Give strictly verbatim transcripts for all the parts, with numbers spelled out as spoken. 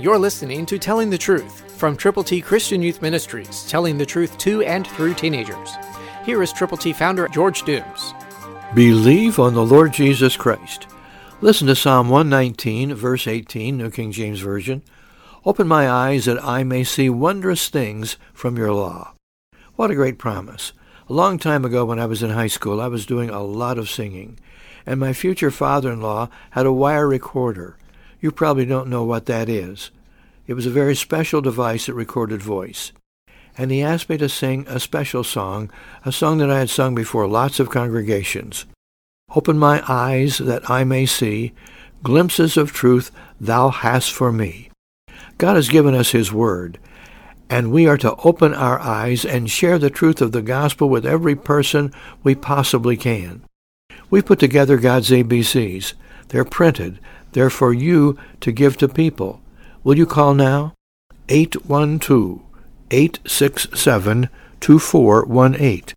You're listening to Telling the Truth from Triple T Christian Youth Ministries, telling the truth to and through teenagers. Here is Triple T founder George Dooms. Believe on the Lord Jesus Christ. Listen to Psalm one nineteen, verse eighteen, New King James Version. Open my eyes that I may see wondrous things from your law. What a great promise. A long time ago when I was in high school, I was doing a lot of singing, and my future father-in-law had a wire recorder. You probably don't know what that is. It was a very special device that recorded voice. And he asked me to sing a special song, a song that I had sung before lots of congregations. Open my eyes that I may see glimpses of truth thou hast for me. God has given us his word, and we are to open our eyes and share the truth of the gospel with every person we possibly can. We put together God's A B Cs. They're printed. They're for you to give to people. Will you call now? eight one two, eight six seven, two four one eight.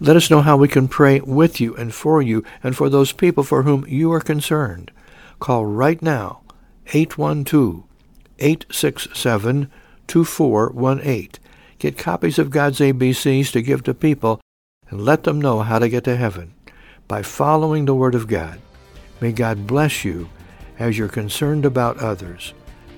Let us know how we can pray with you and for you and for those people for whom you are concerned. Call right now, eight one two, eight six seven, two four one eight. Get copies of God's A B Cs to give to people and let them know how to get to heaven by following the Word of God. May God bless you as you're concerned about others.